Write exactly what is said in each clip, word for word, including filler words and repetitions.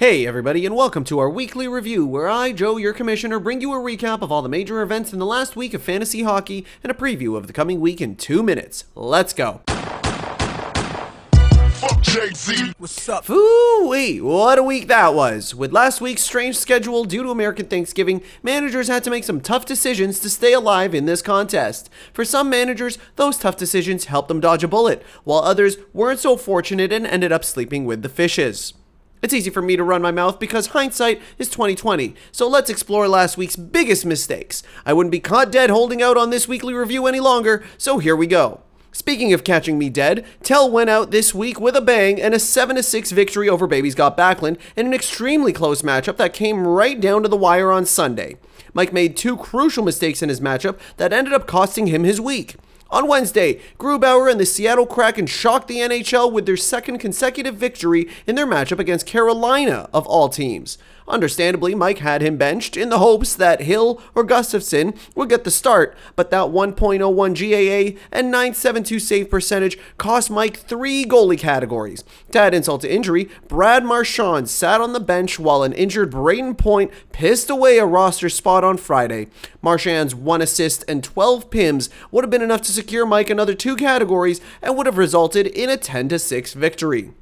Hey everybody, and welcome to our weekly review where I, Joe, your commissioner, bring you a recap of all the major events in the last week of fantasy hockey and a preview of the coming week in two minutes. Let's go. What's up? Ooh-wee, what a week that was. With last week's strange schedule due to American Thanksgiving, managers had to make some tough decisions to stay alive in this contest. For some managers, those tough decisions helped them dodge a bullet, while others weren't so fortunate and ended up sleeping with the fishes. It's easy for me to run my mouth because hindsight is twenty twenty, so let's explore last week's biggest mistakes. I wouldn't be caught dead holding out on this weekly review any longer, so here we go. Speaking of catching me dead, Tell went out this week with a bang and a seven to six victory over Babies Got Backlund in an extremely close matchup that came right down to the wire on Sunday. Mike made two crucial mistakes in his matchup that ended up costing him his week. On Wednesday, Grubauer and the Seattle Kraken shocked the N H L with their second consecutive victory in their matchup against Carolina, of all teams. Understandably, Mike had him benched in the hopes that Hill or Gustafson would get the start, but that one point oh one G A A and nine seventy-two save percentage cost Mike three goalie categories. To add insult to injury, Brad Marchand sat on the bench while an injured Brayden Point pissed away a roster spot on Friday. Marchand's one assist and twelve pims would have been enough to secure Mike another two categories and would have resulted in a ten to six victory.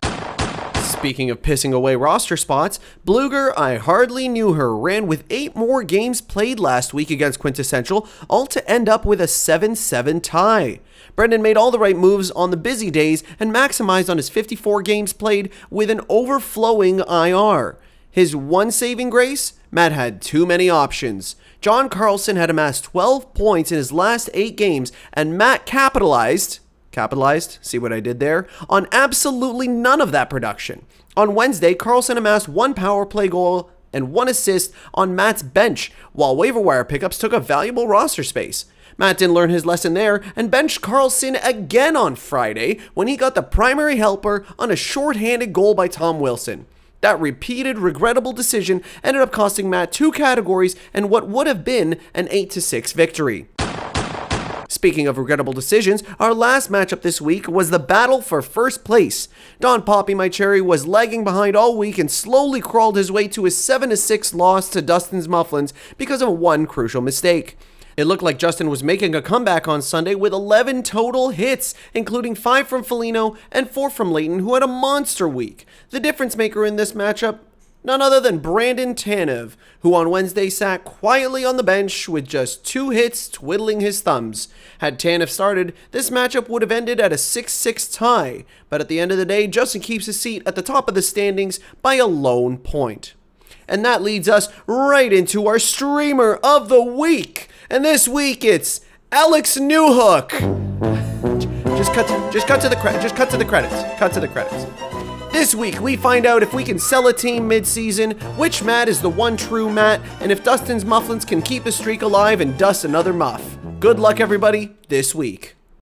Speaking of pissing away roster spots, Bluger, I Hardly Knew Her, ran with eight more games played last week against Quintessential, all to end up with a seven seven tie. Brendan made all the right moves on the busy days and maximized on his fifty-four games played with an overflowing I R. His one saving grace? Matt had too many options. John Carlson had amassed twelve points in his last eight games, and Matt capitalized, capitalized, see what I did there, on absolutely none of that production. On Wednesday, Carlson amassed one power play goal and one assist on Matt's bench, while waiver wire pickups took up valuable roster space. Matt didn't learn his lesson there and benched Carlson again on Friday when he got the primary helper on a shorthanded goal by Tom Wilson. That repeated, regrettable decision ended up costing Matt two categories and what would have been an eight to six victory. Speaking of regrettable decisions, our last matchup this week was the battle for first place. Don Poppy My Cherry was lagging behind all week and slowly crawled his way to his seven to six loss to Dustin's Mufflins because of one crucial mistake. It looked like Justin was making a comeback on Sunday with eleven total hits, including five from Foligno and four from Leighton, who had a monster week. The difference maker in this matchup, none other than Brandon Tanev, who on Wednesday sat quietly on the bench with just two hits twiddling his thumbs. Had Tanev started, this matchup would have ended at a six six tie, but at the end of the day, Justin keeps his seat at the top of the standings by a lone point. And that leads us right into our streamer of the week. And this week it's Alex Newhook. Just cut to, just cut to the credits. Just cut to the credits. Cut to the credits. This week we find out if we can sell a team mid-season, which Matt is the one true Matt, and if Dustin's Mufflins can keep his streak alive and dust another muff. Good luck everybody this week.